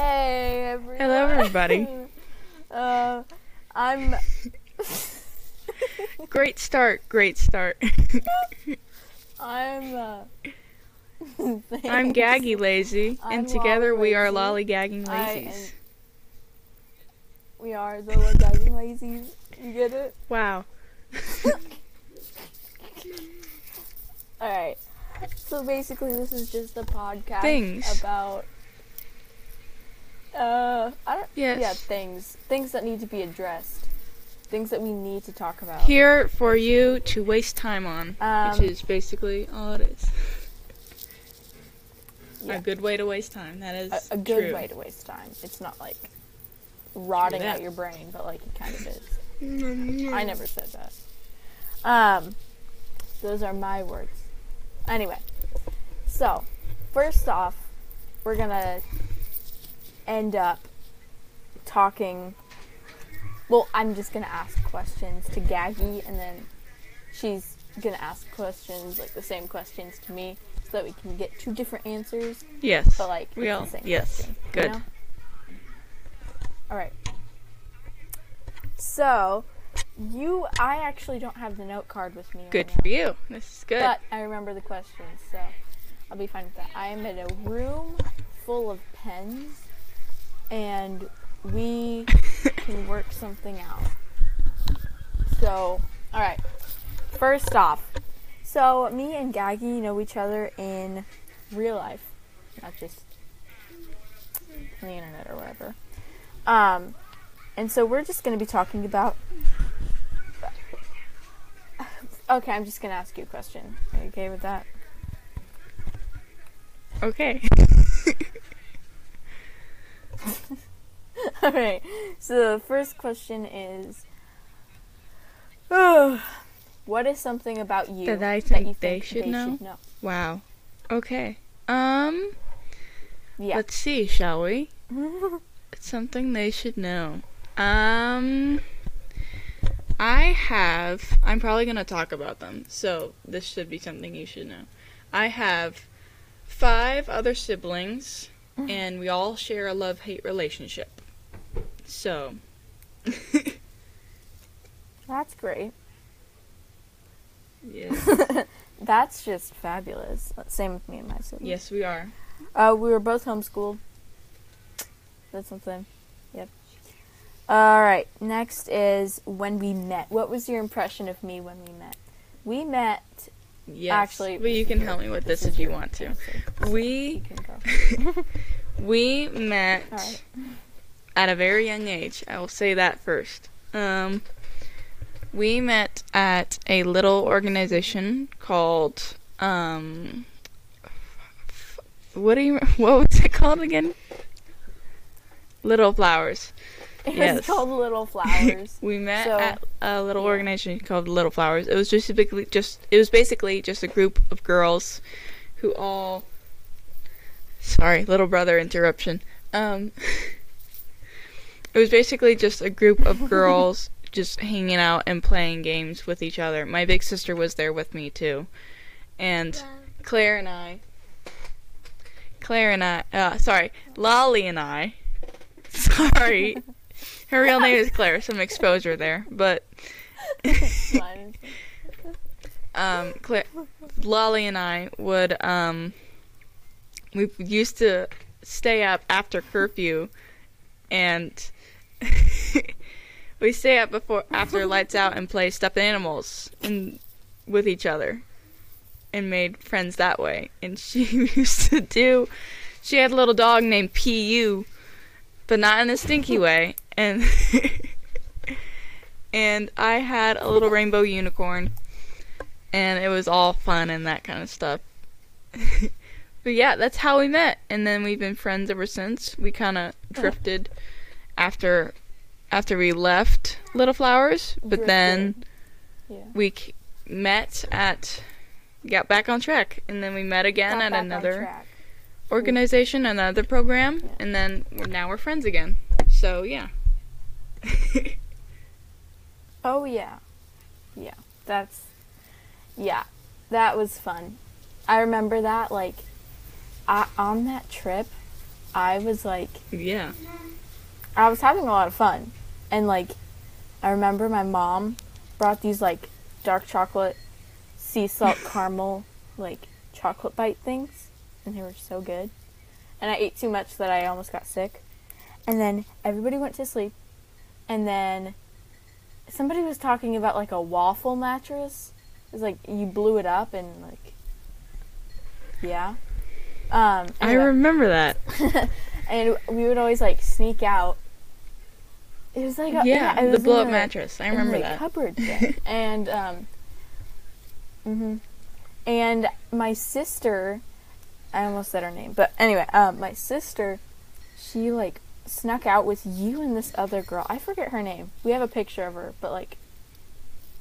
Hey, everyone. Hello, everybody. I'm... Great start, great start. I'm Gaggy Lazy, and together we are Lolly Gagging Lazies. We are the Lolly Gagging Lazies. You get it? Wow. Alright, so basically this is just a podcast about... things. Things that need to be addressed. Things that we need to talk about. Here for you to waste time on, which is basically all it is. Yeah. A good way to waste time, that is a good way to waste time. It's not like rotting out your brain, but like it kind of is. I never said that. Those are my words. Anyway, so first off, we're gonna end up talking... Well, I'm just going to ask questions to Gaggy, and then she's going to ask questions, like the same questions to me, so that we can get two different answers. Yes. But, like, we all, question, good. You know? All right. So, I actually don't have the note card with me. Good for you. This is good. But I remember the questions, so I'll be fine with that. I am in a room full of pens, and... we can work something out. So, alright. First off, so me and Gaggy know each other in real life, not just on the internet or whatever. And so we're just going to be talking about... Okay, I'm just going to ask you a question. Are you okay with that? Okay. Alright, so the first question is, what is something about you that you think they should know? Wow. Okay. Yeah. Let's see, shall we? It's something they should know. I'm probably going to talk about them, so this should be something you should know. I have 5 other siblings, and we all share a love-hate relationship. So. That's great. Yeah. That's just fabulous. Same with me and my siblings. Yes, we are. We were both homeschooled. That's something. Yep. Alright, next is when we met. What was your impression of me when we met? We met... Yes. Actually... Well, you can help me with this if you want to. We... You can go. We met... All right. At a very young age, I will say that first. We met at a little organization called, what was it called again? Little Flowers. It was called Little Flowers. We met at a little organization called Little Flowers. It was basically just a group of girls who all... Sorry, little brother interruption. It was basically just a group of girls just hanging out and playing games with each other. My big sister was there with me, too. And Lolly and I. Sorry. Her real name is Claire. Some exposure there. But Lolly and I would we used to stay up after curfew, and we stay up after lights out and play stuffed animals with each other and made friends that way. And she had a little dog named P.U., but not in a stinky way. And and I had a little rainbow unicorn, and it was all fun and that kind of stuff. But yeah, that's how we met, and then we've been friends ever since. We kind of drifted after we left Little Flowers, but then we got back on track, and then we met again at another organization, another program, and then now we're friends again. So, yeah. Oh, yeah. Yeah, that was fun. I remember that, on that trip, I was like... Yeah. I was having a lot of fun. And, like, I remember my mom brought these, like, dark chocolate, sea salt caramel, like, chocolate bite things. And they were so good. And I ate too much that I almost got sick. And then everybody went to sleep. And then somebody was talking about, like, a waffle mattress. It was like, you blew it up and, like, yeah. Anyway. I remember that. And we would always, like, sneak out. It was like... it was the blow-up mattress. I remember that. Cupboard thing. And, And my sister... I almost said her name. But anyway, my sister, she, like, snuck out with you and this other girl. I forget her name. We have a picture of her. But, like,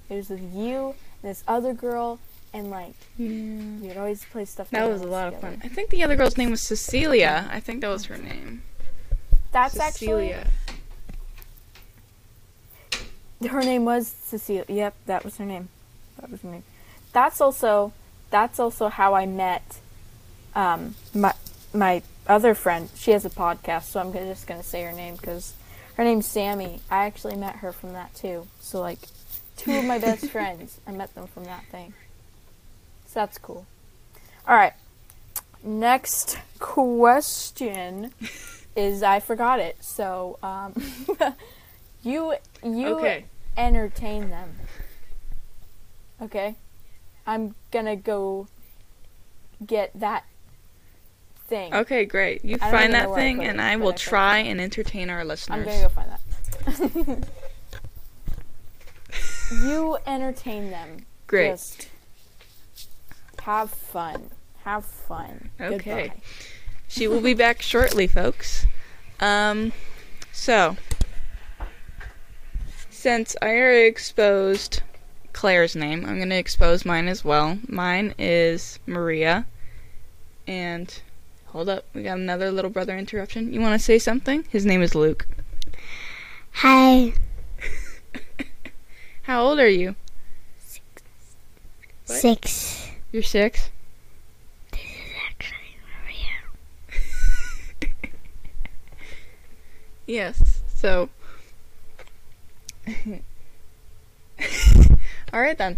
it was with you and this other girl. And, like, we would always play stuff together. That was a lot of fun. I think the other girl's name was Cecilia. I think that was her name. That's Cecilia. Actually... Her name was Cecilia. Yep, that was her name. That's also how I met my other friend. She has a podcast, so I'm just going to say her name because her name's Sammy. I actually met her from that, too. So, like, two of my best friends, I met them from that thing. So that's cool. All right. Next question is I forgot it. So you okay. Entertain them. Okay. I'm gonna go get that thing. Okay, great. You find that thing, and I will try and entertain our listeners. I'm gonna go find that. You entertain them. Great. Just have fun. Have fun. Okay. Goodbye. She will be back shortly, folks. So, since I already exposed Claire's name, I'm going to expose mine as well. Mine is Maria. And, hold up, we got another little brother interruption. You want to say something? His name is Luke. Hi. How old are you? 6. You're 6? This is actually Maria. Yes, so... Alright then.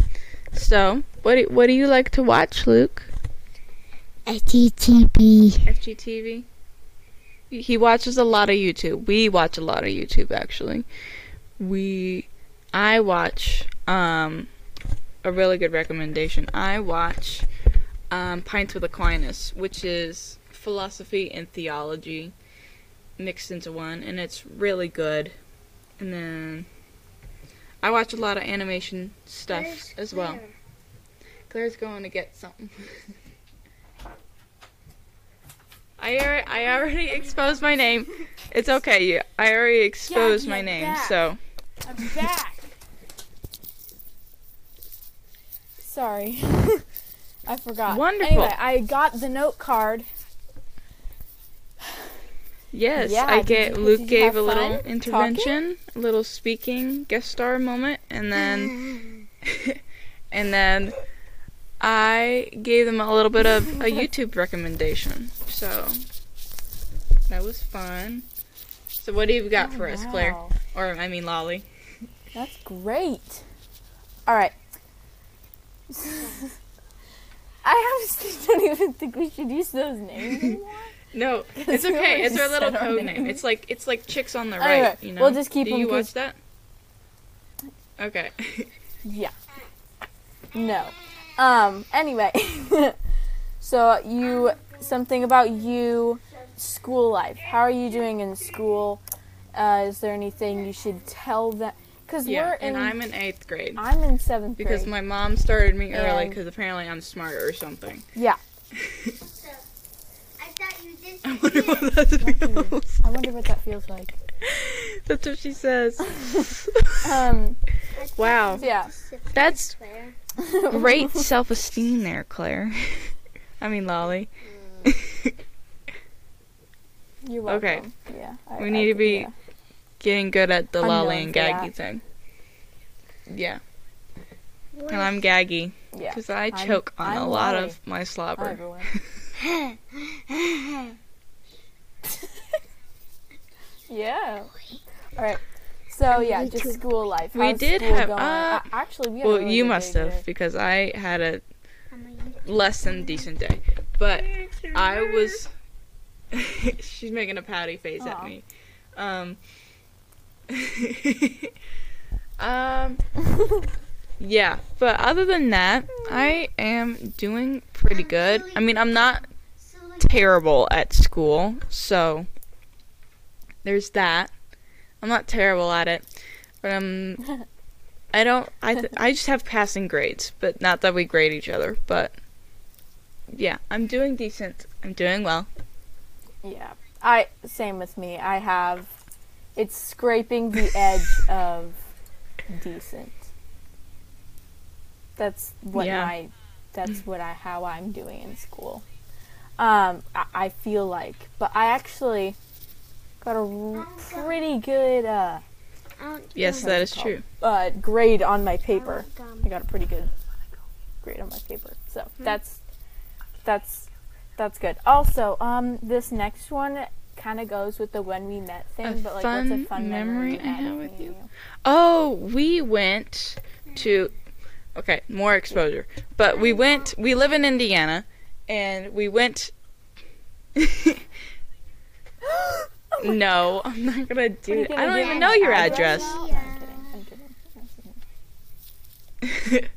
So, what do you like to watch, Luke? FGTV. FGTV? He watches a lot of YouTube. We watch a lot of YouTube, actually. I watch... a really good recommendation. I watch Pints with Aquinas, which is philosophy and theology mixed into one, and it's really good. And then I watch a lot of animation stuff as well. Claire's going to get something. I already exposed my name. It's okay. I already exposed my name, back. So. I'm back. Sorry. I forgot. Wonderful. Anyway, I got the note card. Yes, yeah, Luke gave a little intervention, a little speaking guest star moment, and then I gave them a little bit of a YouTube recommendation. So that was fun. So what do you got for us, Claire? Or I mean Lolly. That's great. All right. I honestly don't even think we should use those names anymore. No, it's okay. It's our little code name. It's like Chicks on the Right, anyway, you know. We'll just keep them. Do you watch that? Okay. Yeah. No. Anyway. So something about you, school life. How are you doing in school? Is there anything you should tell them? I'm in 8th grade. I'm in 7th grade. Because my mom started me early because apparently I'm smarter or something. Yeah. So, I wonder what that feels like. I wonder what that feels like. That's what she says. Wow. Yeah. That's great self-esteem there, Claire. I mean, Lolly. You're welcome. Okay. Yeah. We need to be... Yeah. Getting good at the Lolly and Gaggy thing. Yeah. What? And I'm Gaggy. Yeah. Because I choke on a lot of my slobber. Yeah. All right. So yeah, just school life. How's we did have. Going? Actually, we had well, a really you must have today. Because I had a less than decent day, but I was. She's making a pouty face at me. Yeah, but other than that, I am doing pretty good. I mean, I'm not terrible at school, so there's that. I'm not terrible at it, but I just have passing grades, but not that we grade each other, but yeah, I'm doing decent. I'm doing well. Yeah. Same with me. I have it's scraping the edge of decent. That's what how I'm doing in school. I feel like, but I actually got a pretty good yes, that is true. Grade on my paper. I got a pretty good grade on my paper. So, that's good. Also, this next one kind of goes with the when we met thing, but like what's a fun memory I have with you? Oh, we went to okay, more exposure. But we live in Indiana and we went No, I'm not gonna do it. I don't even know your address. Yeah. I'm kidding.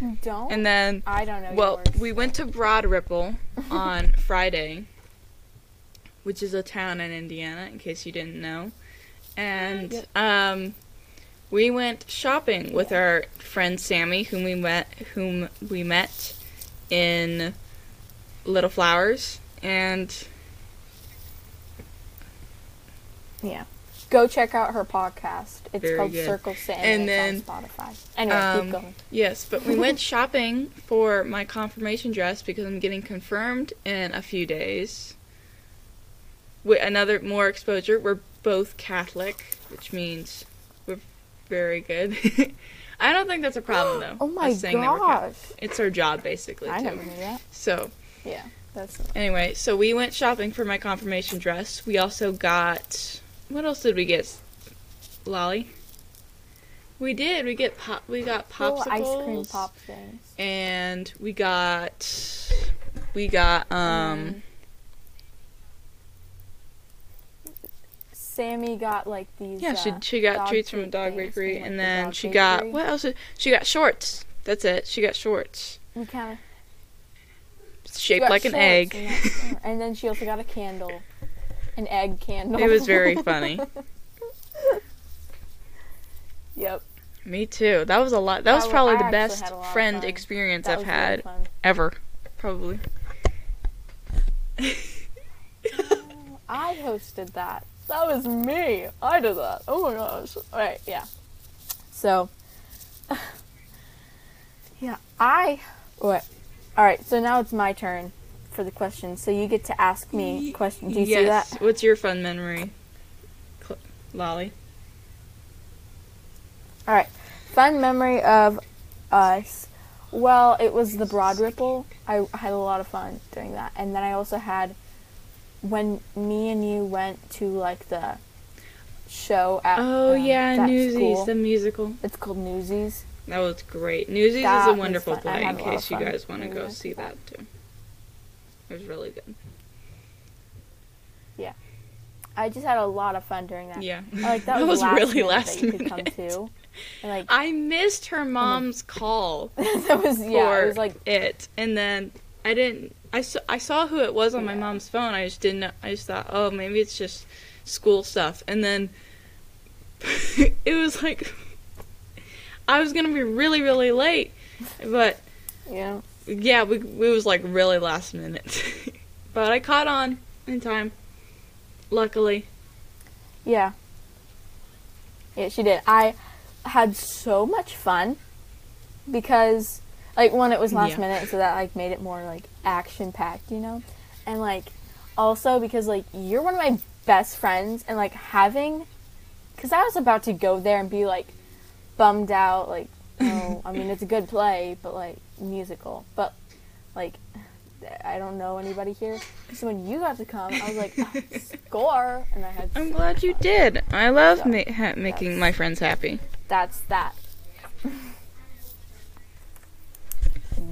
You don't? And then, I don't know well, yours. We went to Broad Ripple on Friday, which is a town in Indiana, in case you didn't know. And we went shopping with our friend Sammy, whom we met in Little Flowers, and yeah. Go check out her podcast. It's very called good. Circle Sand. And it's then, on Spotify. Anyway, keep going. Yes, but we went shopping for my confirmation dress because I'm getting confirmed in a few days. With another more exposure. We're both Catholic, which means we're very good. I don't think that's a problem though. Oh my gosh! It's our job basically. I never knew that. So yeah, that's. Anyway, so we went shopping for my confirmation dress. We also got. What else did we get, Lolly? We did. We got popsicles. Oh, ice cream pop things. And we got Sammy got like these. Yeah, she got treats from a dog bakery, and then she got what else? She got shorts. That's it. She got shorts. Okay. Shaped like an egg. And then she also got a candle. An egg candle. It was very funny. Yep. Me too. That was a lot. That was probably the best friend experience I've had ever. Probably. I hosted that. That was me. I did that. Oh my gosh. All right. Yeah. So. Yeah. What? All right. So now it's my turn. For the questions, so you get to ask me questions. Do you see that? Yes. What's your fun memory, Lolly? All right, fun memory of us. Well, it was the Broad Ripple. I had a lot of fun doing that, and then I also had when me and you went to like the show at Newsies, school. The musical. It's called Newsies. That was great. Newsies is a wonderful play. In case you guys want to go see that too. It was really good. Yeah. I just had a lot of fun during that. Yeah. Like, that was really last minute. That you could come to. And, like, I missed her mom's call. That was, yeah, it was like it. And then I saw who it was on my mom's phone. I just didn't know. I just thought, oh, maybe it's just school stuff. And then it was like I was going to be really, really late. But yeah. Yeah, we was like really last minute, but I caught on in time, luckily. Yeah. Yeah, she did. I had so much fun because, like, one, it was last minute, so that like made it more like action packed, you know, and like also because like you're one of my best friends, and like because I was about to go there and be like bummed out, like. I mean, it's a good play, but like musical, but like I don't know anybody here. So when you got to come, I was like, oh, score. And I had. I'm glad you did. I love making my friends happy. That's that.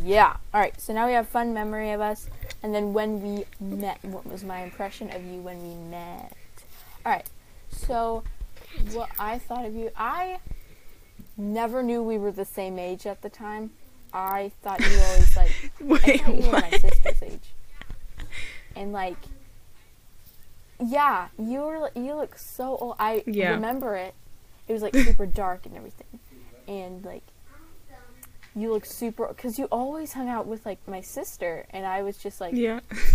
Yeah. All right. So now we have fun memory of us. And then when we met, what was my impression of you when we met? All right. So what I thought of you, I never knew we were the same age at the time. I thought you were always like, I thought you were my sister's age. And like, yeah, you look so old. I remember it. It was like super dark and everything. And like, you look super, because you always hung out with like my sister. And I was just like,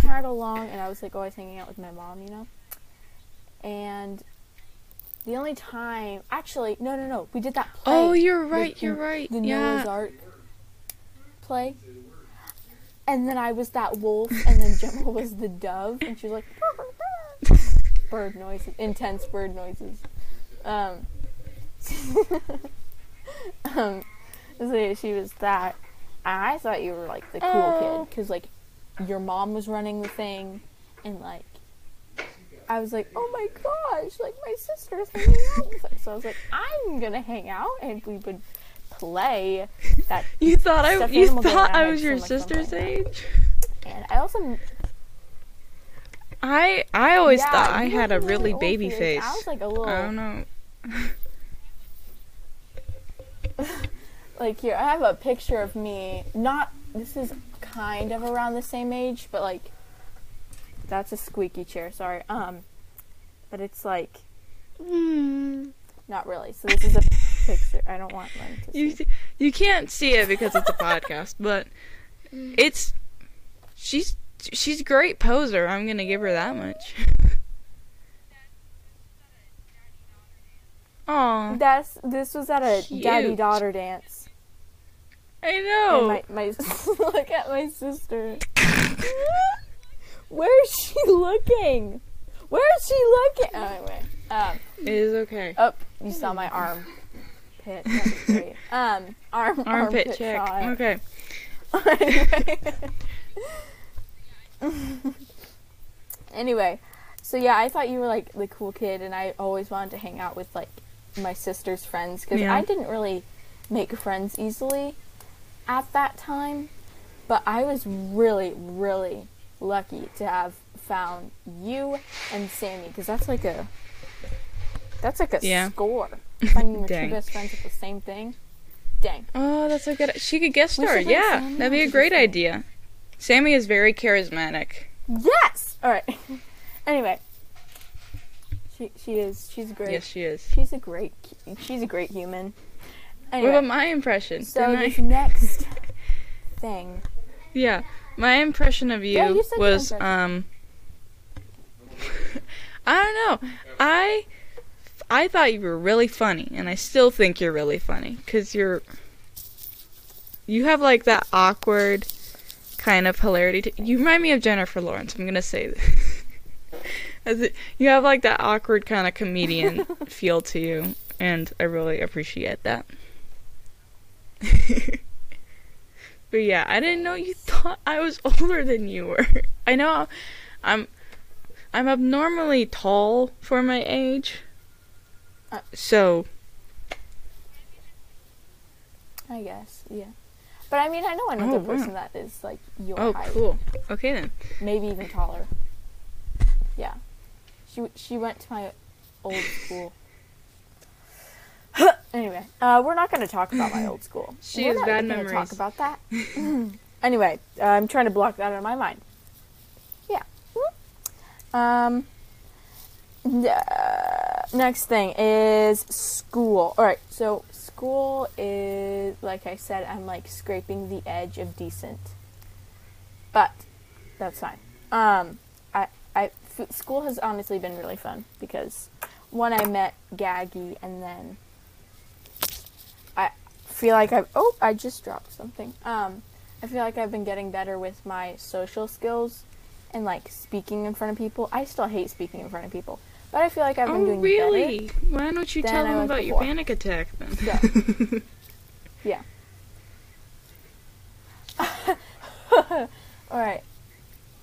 tired along. And I was like always hanging out with my mom, you know? And the only time, actually, no, we did that play. Oh, you're right, The Noah's Ark play. And then I was that wolf, and then Gemma was the dove, and she was like, burr, burr, burr. Bird noises, intense bird noises. So she was that. I thought you were like the cool kid, because like your mom was running the thing, and like I was like, oh my gosh, like my sister's hanging out with us. So I was like, I'm gonna hang out, and we would play that. You thought I was your sister's age? And I also I always thought I had a really baby face. I was like a little, I don't know. Like here, I have a picture of me. Not, this is kind of around the same age, but like that's a squeaky chair, sorry. But it's like not really. So this is a picture. I don't want them to see. You can't see it because it's a podcast, but it's she's a great poser. I'm gonna give her that much. Oh, this was at a daddy-daughter dance. I know. And my look at my sister. Where is she looking? Where is she looking? Oh, anyway, it is okay. Oh, you saw my arm pit. Great. Armpit check. Shot. Okay. Anyway, so yeah, I thought you were like the cool kid, and I always wanted to hang out with like my sister's friends, because I didn't really make friends easily at that time, but I was really, really lucky to have found you and Sammy, because that's like a score. Finding your two best friends at the same thing. Dang. Oh, that's a good. She could guest star. Yeah, Sammy, that'd be a great idea. Sammy is very charismatic. Yes. All right. Anyway. She is. She's great. Yes, she is. She's a great human. Anyway, what about my impression? So this next thing. Yeah, my impression of you, you was I don't know. I thought you were really funny, and I still think you're really funny, because you have like that awkward kind of hilarity. You remind me of Jennifer Lawrence. I'm gonna say this. You have like that awkward kind of comedian feel to you, and I really appreciate that. But yeah, I didn't know you thought I was older than you were. I know I'm abnormally tall for my age, so I guess, yeah. But I mean, I know another person that is like your height. Oh, cool. Okay then. Maybe even taller. Yeah. She went to my old school. Anyway, we're not going to talk about my old school. She has bad memories. We're not going to talk about that. Anyway, I'm trying to block that out of my mind. Yeah. Next thing is school. All right, so school is, like I said, I'm like scraping the edge of decent. But that's fine. School has honestly been really fun, because one, I met Gaggy, and then I feel like I just dropped something. I feel like I've been getting better with my social skills and like speaking in front of people. I still hate speaking in front of people, but I feel like I've been doing really better. Why don't you tell them about your panic attack then? So, yeah. All right.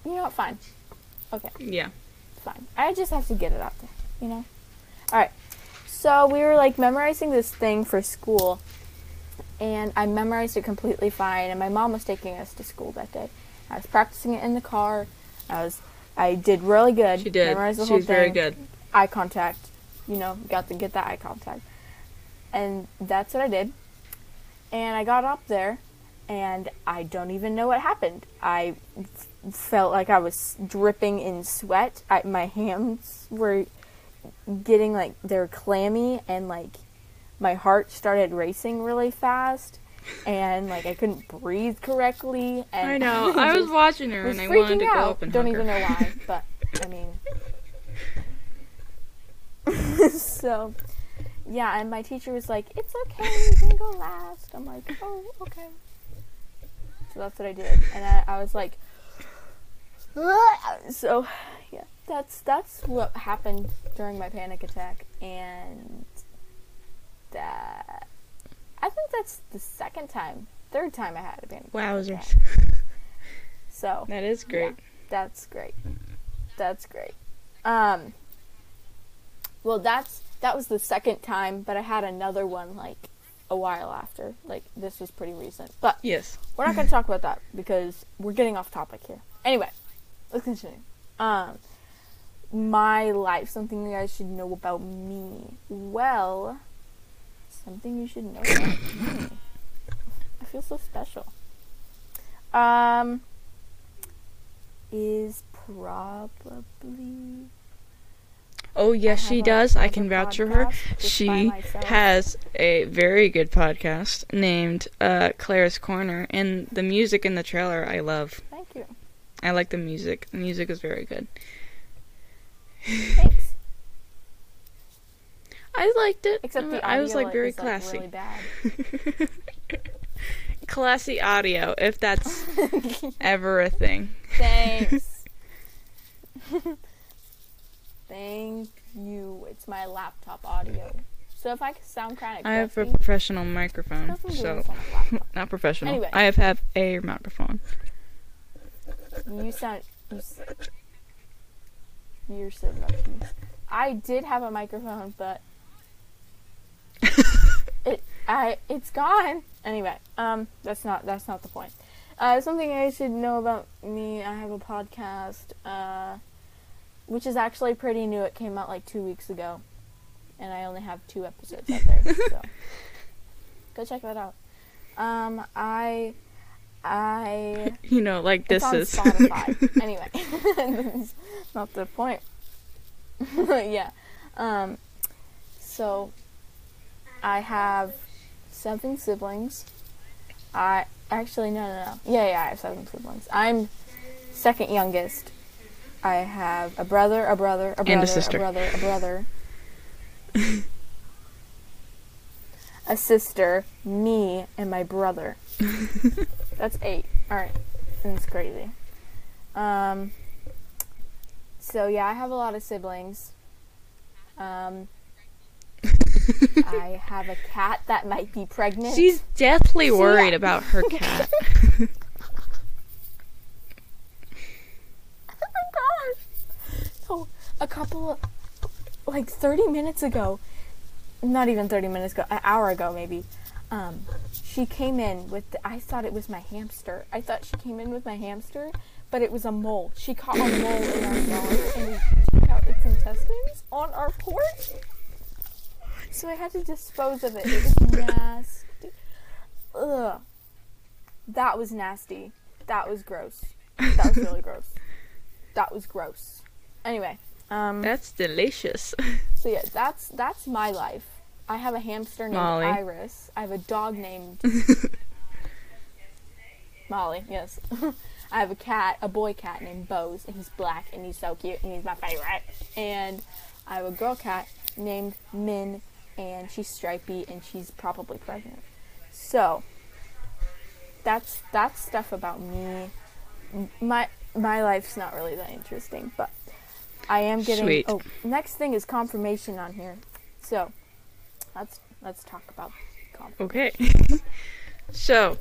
You know what? Fine. Okay. Yeah. Fine. I just have to get it out there, you know? All right. So we were, like, memorizing this thing for school, and I memorized it completely fine, and my mom was taking us to school that day. I was practicing it in the car. I did really good. She did. Memorized the whole thing. She was very good. Eye contact. You know, got to get that eye contact. And that's what I did. And I got up there, and I don't even know what happened. I felt like I was dripping in sweat. My hands were getting, like, they were clammy, and, like, my heart started racing really fast. And, like, I couldn't breathe correctly. And I know. I was watching her, and I wanted to go up and hug her. Don't even know why, but, I mean. So, yeah, and my teacher was like, it's okay, you can go last. I'm like, oh, okay. So that's what I did. And I was like, ugh! So, yeah, that's what happened during my panic attack. And that... I think that's the third time I had a panic attack. Wowzers. So. That is great. Yeah, that's great. That's great. Well, that was the second time, but I had another one, like, a while after. Like, this was pretty recent. But. Yes. We're not going to talk about that because we're getting off topic here. Anyway, let's continue. My life, something you guys should know about me. Well. Something you should know about me. I feel so special. Is probably... Oh, yes, she does. I can vouch for her. She has a very good podcast named Claire's Corner, and the music in the trailer I love. Thank you. I like the music. The music is very good. Thanks. I liked it. Except the audio, I was like very classy. Like, really bad. Classy audio, if that's ever a thing. Thanks. Thank you. It's my laptop audio. So if I could sound kind of classy, I have a professional microphone. So not professional. Anyway. I have a microphone. You're so lucky. I did have a microphone, but it's gone. Anyway, that's not the point. Something I should know about me, I have a podcast, which is actually pretty new. It came out like 2 weeks ago, and I only have 2 episodes out there, so go check that out. I you know, like, this is on Spotify. Anyway, that's not the point. Yeah. So I have 7 siblings. I actually no. Yeah, I have 7 siblings. I'm second youngest. I have a brother, and a sister. A brother, a sister, me, and my brother. That's 8. All right. That's crazy. So, yeah, I have a lot of siblings. I have a cat that might be pregnant. She's deathly worried about her cat. Oh, my gosh. So, a couple, like, 30 minutes ago, not even 30 minutes ago, an hour ago, maybe, she came in with, I thought it was my hamster. I thought she came in with my hamster. But it was a mole. She caught a mole in our yard, and we took out its intestines on our porch. So I had to dispose of it. It was nasty. Ugh. That was nasty. That was gross. That was really gross. That was gross. Anyway. That's delicious. So yeah, that's my life. I have a hamster named Molly. Iris. I have a dog named... Molly, yes. I have a cat, a boy cat named Bose, and he's black, and he's so cute, and he's my favorite. And I have a girl cat named Min, and she's stripy, and she's probably pregnant. So, that's stuff about me. My life's not really that interesting, but I am getting... Sweet. Oh, next thing is confirmation on here. So, let's talk about confirmation. Okay. So...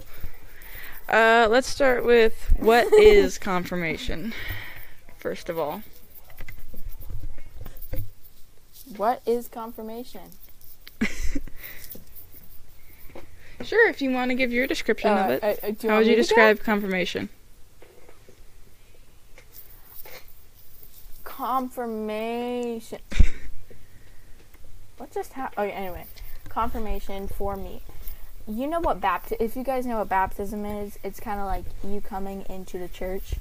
Let's start with what is confirmation, first of all. What is confirmation? Sure, if you want to give your description of it. How would you describe confirmation? Confirmation. What just happened? Okay, anyway. Confirmation for me. You know what baptism, if you guys know what baptism is, it's kind of like you coming into the church.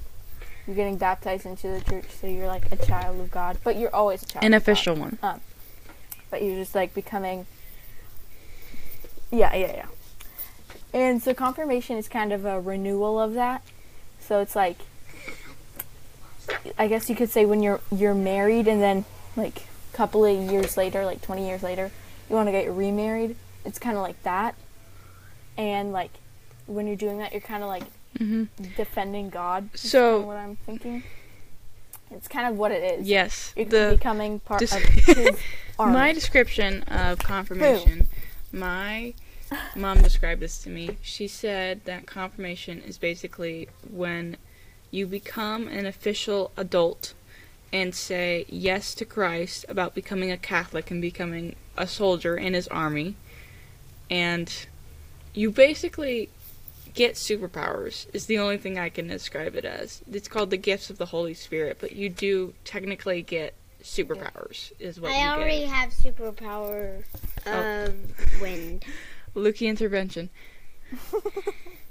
You're getting baptized into the church, so you're like a child of God. But you're always a child of God. An official one. But you're just like becoming... Yeah. And so confirmation is kind of a renewal of that. So it's like, I guess you could say when you're married and then like a couple of years later, like 20 years later, you want to get remarried. It's kind of like that. And like when you're doing that, you're kind of like defending God. So kind of what I'm thinking. It's kind of what it is. Yes. You're becoming part of His army. My description of confirmation... My mom described this to me. She said that confirmation is basically when you become an official adult and say yes to Christ about becoming a Catholic and becoming a soldier in His army. And you basically get superpowers, is the only thing I can describe it as. It's called the gifts of the Holy Spirit, but you do technically get superpowers, is what I already have superpower of wind. Lukey intervention.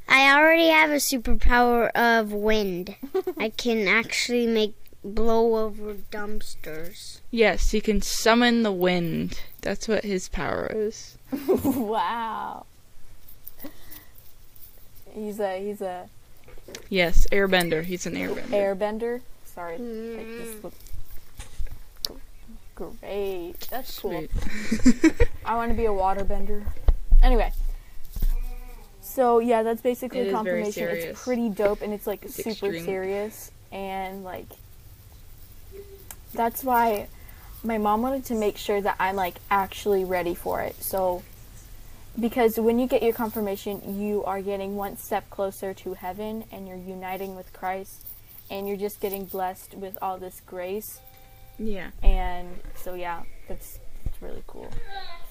I already have a superpower of wind. I can actually blow over dumpsters. Yes, he can summon the wind. That's what his power is. Wow. He's a. Yes, airbender. He's an airbender. Airbender. Sorry. Like great. That's sweet. Cool. I want to be a waterbender. Anyway. So, yeah, that's basically confirmation. It's pretty dope, and it's, like, it's super extreme. Serious. And, like, that's why my mom wanted to make sure that I'm, like, actually ready for it. So, because when you get your confirmation, you are getting one step closer to heaven, and you're uniting with Christ, and you're just getting blessed with all this grace. Yeah. And so, yeah, it's really cool.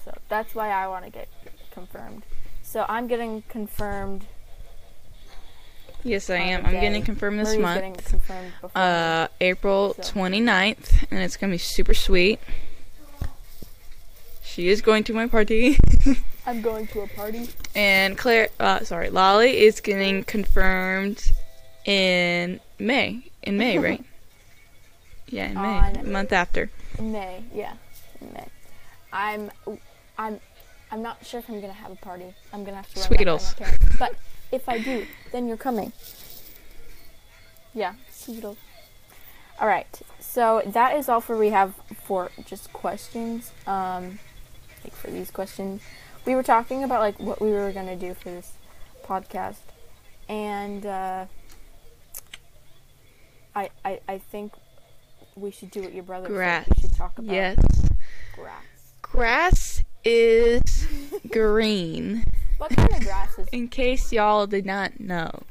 So that's why I want to get confirmed. So I'm getting confirmed. Yes, I am. I'm getting confirmed this month. Getting confirmed before April 29th, and it's going to be super sweet. She is going to my party. I'm going to a party. And Lolly is getting confirmed in May. In May, right? Yeah, in May. Month after. May, yeah. May. I'm not sure if I'm gonna have a party. I'm gonna have to run Sweetles. But if I do, then you're coming. Yeah, Sweetles. Alright, so that is all we have for just questions. Like for these questions. We were talking about like what we were gonna do for this podcast. And I think we should do what your brother said. We should talk about grass is green. What kind of grass is in case y'all did not know?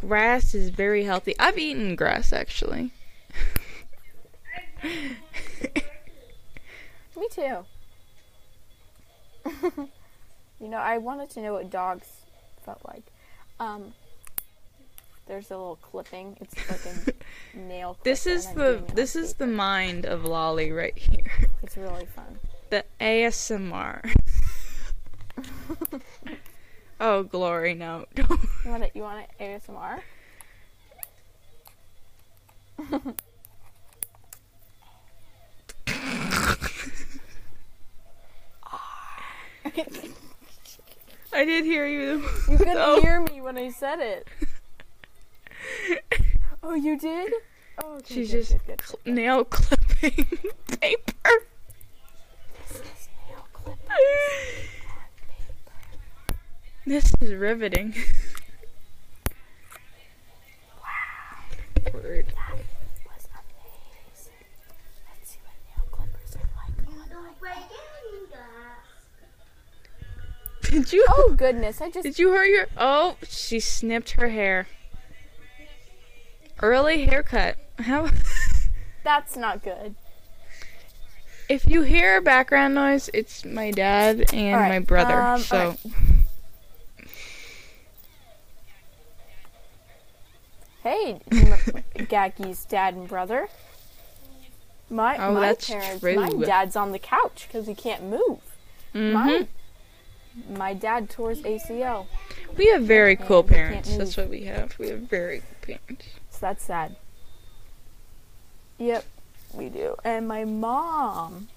Grass is very healthy. I've eaten grass actually. Me too. You know, I wanted to know what dogs felt like. There's a little clipping. It's like a nail clip. This is the mind of Lolly right here. It's really fun. The ASMR. Oh, glory, no. You want an ASMR? I did hear you. You couldn't hear me when I said it. Oh, you did? Oh, okay, she's good. Nail clipping paper. This is nail clipping paper. This is riveting. Wow. Word. That was amazing. Let's see what nail clippers are like. Did you? Oh goodness! I just. Did you hurt your? Oh, she snipped her hair. Early haircut. How? That's not good. If you hear background noise, it's my dad and my brother. So. Hey, Gaggy's dad and brother. My parents, true. My dad's on the couch because he can't move. Mm-hmm. My dad tore his ACL. We have very cool parents. That's what we have. We have very cool parents. So that's sad. Yep, we do. And my mom,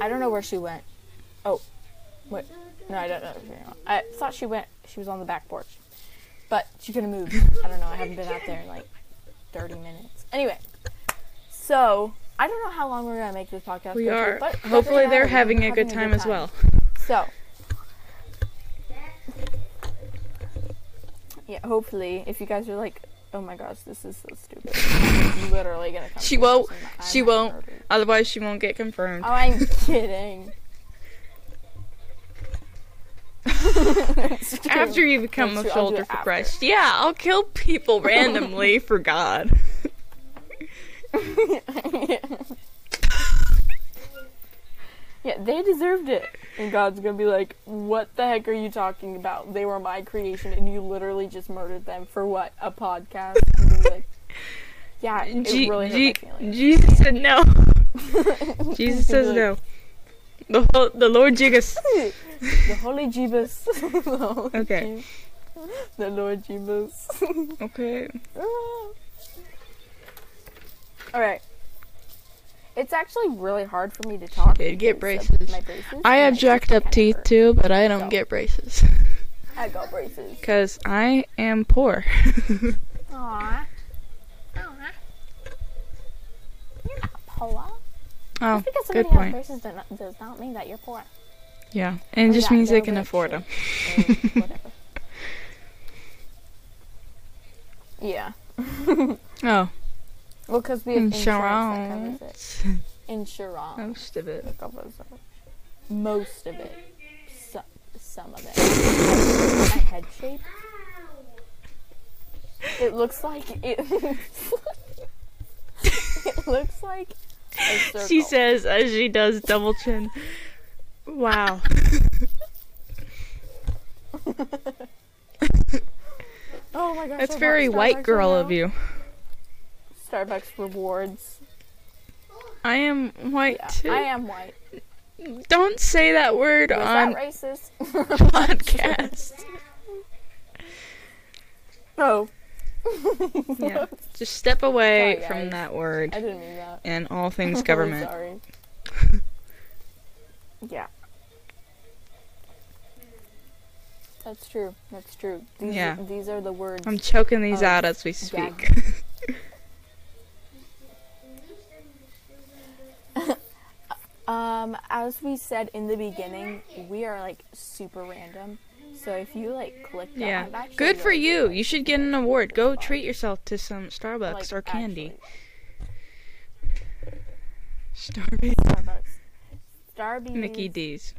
I don't know where she went. Oh, wait. No, I don't know. I thought she went. She was on the back porch. But she couldn't move. I don't know. I haven't been out there in like 30 minutes. Anyway, so I don't know how long we're going to make this podcast. We are. But hopefully they're having a good time as well. So, yeah, hopefully. If you guys are like, oh my gosh, this is so stupid. I'm literally going to come. She won't. She won't. Murdered. Otherwise, she won't get confirmed. Oh, I'm kidding. After you become a soldier for Christ. Yeah, I'll kill people randomly for God. Yeah, they deserved it. And God's gonna be like, what the heck are you talking about? They were my creation and you literally just murdered them for what? A podcast? And they'll be like, yeah, it really hurt my feelings. Jesus said no. Jesus says no. The Lord Jeebus. The Holy Jeebus. Okay. The Lord Jeebus. Okay. Alright. It's actually really hard for me to talk. She did get braces. My braces. I have jacked up teeth too, but I don't get braces. I got braces. Because I am poor. Aww. Aww. You're not poor. Oh, just because somebody has braces does not mean that you're poor. Yeah, and it just means they can afford them. Whatever. Yeah. Oh. Well, because we have insurance. That covers it. Insurance. Most of it. Most of it. Some of it. My head shape. It looks like it. It looks like. She says as she does double chin. Wow. Oh my gosh. That's very white girl of you. Starbucks rewards. I am white too. I am white. Don't say that word on racist podcast. Oh. Yeah. Just step away from that word. I didn't mean that. And all things government. Sorry. Yeah. That's true. That's true. These are the words. I'm choking these out as we speak. As we said in the beginning, we are like super random. So if you like click that, good for you. You should get an award. Go treat yourself to some Starbucks or candy. Starbucks. Mickey D's.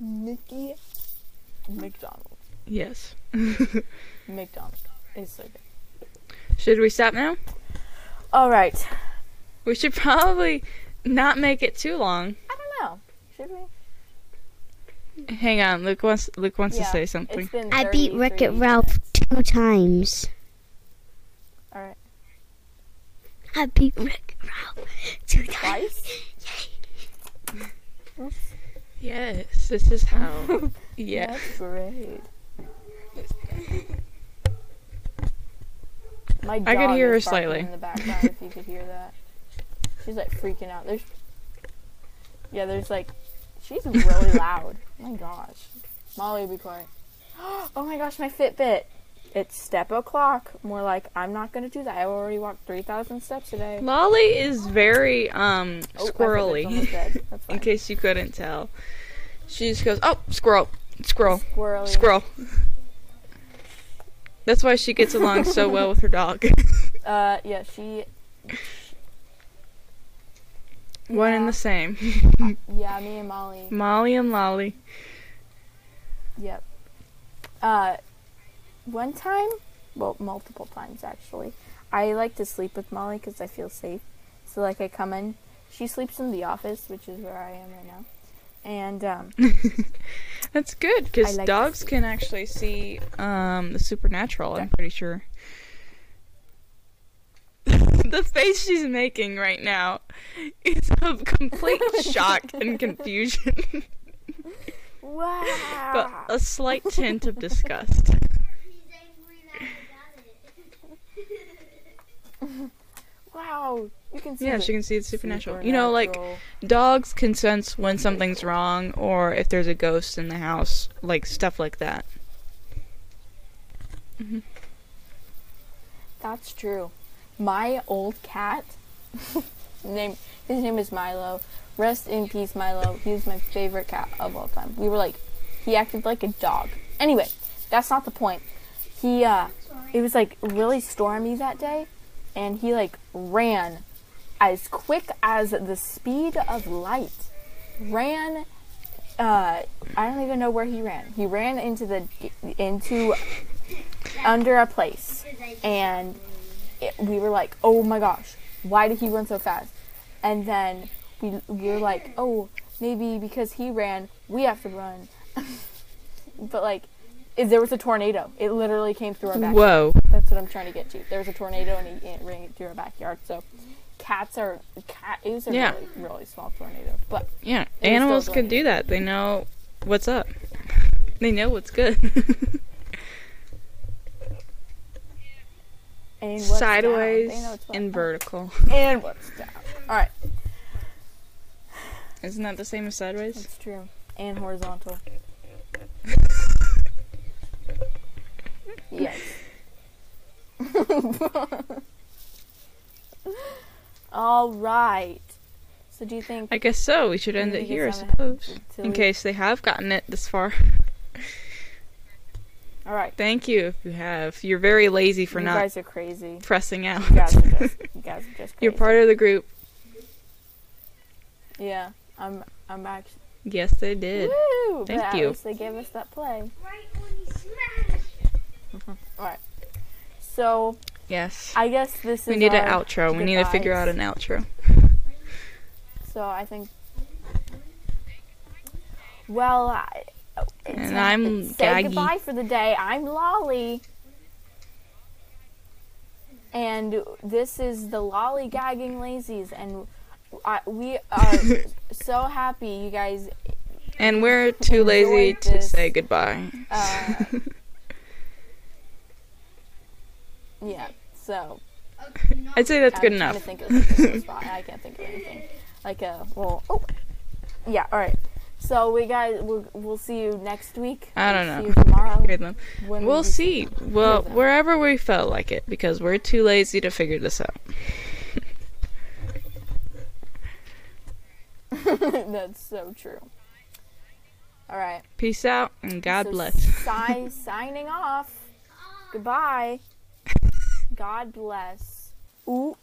Mickey McDonald's. Yes. McDonald's is so good. Should we stop now? All right. We should probably not make it too long. Should we? Hang on, Luke wants to say something. I beat Wreck It Ralph 2 times. Alright. I beat Wreck It Ralph 2 times. Twice? Yes, this is how. Yeah. That's great. My dog, I could hear her slightly. In the background, if you could hear that. She's like freaking out. There's like, she's really loud. Oh my gosh. Molly, be quiet. Oh my gosh, my Fitbit. It's step o'clock. More like, I'm not going to do that. I already walked 3,000 steps today. Lolly is very squirrely. That's in case you couldn't tell. She just goes, oh, squirrel, squirrel, squirrely. Squirrel. That's why she gets along so well with her dog. Yeah, she... One and the same. Yeah, me and Molly. Molly and Lolly. Yep. One time, well, multiple times actually, I like to sleep with Molly because I feel safe. So, like, I come in. She sleeps in the office, which is where I am right now. And, that's good, because like dogs can actually see, the supernatural, I'm pretty sure. The face she's making right now is of complete shock and confusion. Wow. But a slight tint of disgust. Wow. You can see she can see the supernatural. You know, like, dogs can sense when something's wrong or if there's a ghost in the house, like, stuff like that. Mm-hmm. That's true. My old cat, his name is Milo. Rest in peace, Milo. He was my favorite cat of all time. We were like, he acted like a dog. Anyway, that's not the point. He, it was like really stormy that day, and he like ran as quick as the speed of light. Ran, I don't even know where he ran. He ran into under a place, and we were like, oh my gosh, why did he run so fast? And then we were like, oh, maybe because he ran, we have to run. But like, there was a tornado. It literally came through our backyard. Whoa. That's what I'm trying to get to. There was a tornado and it ran through our backyard. So it was a really, really small tornado. But yeah, animals can do that. They know what's up. They know what's good. And what's sideways and vertical. And what's down. Alright. Isn't that the same as sideways? That's true. And horizontal. Yes. Alright. So do you think... I guess so. We should end it here, I suppose. In case they have gotten it this far. All right. Thank you if you have. You're very lazy for not. You guys are crazy. Pressing out. You guys are just crazy. You're part of the group. Yeah, I'm actually. Yes, they did. Woo! Thank you. At least they gave us that play. Right when you smash. All right. So. Yes. I guess this is. We need an outro. Goodbyes. We need to figure out an outro. So I think. Well. And I'm Gaggy. Say goodbye for the day. I'm Lolly. And this is the Lolly Gagging Lazies. And we are so happy you guys. And we're too lazy to say goodbye. Yeah, so. I'd say that's good enough. I can't think of anything. Like a, well, oh. Yeah, alright. So we'll see you next week. I don't know. See you tomorrow. We'll see. Well, wherever we felt like it, because we're too lazy to figure this out. That's so true. All right. Peace out and God bless. Signing off. Goodbye. God bless. Ooh.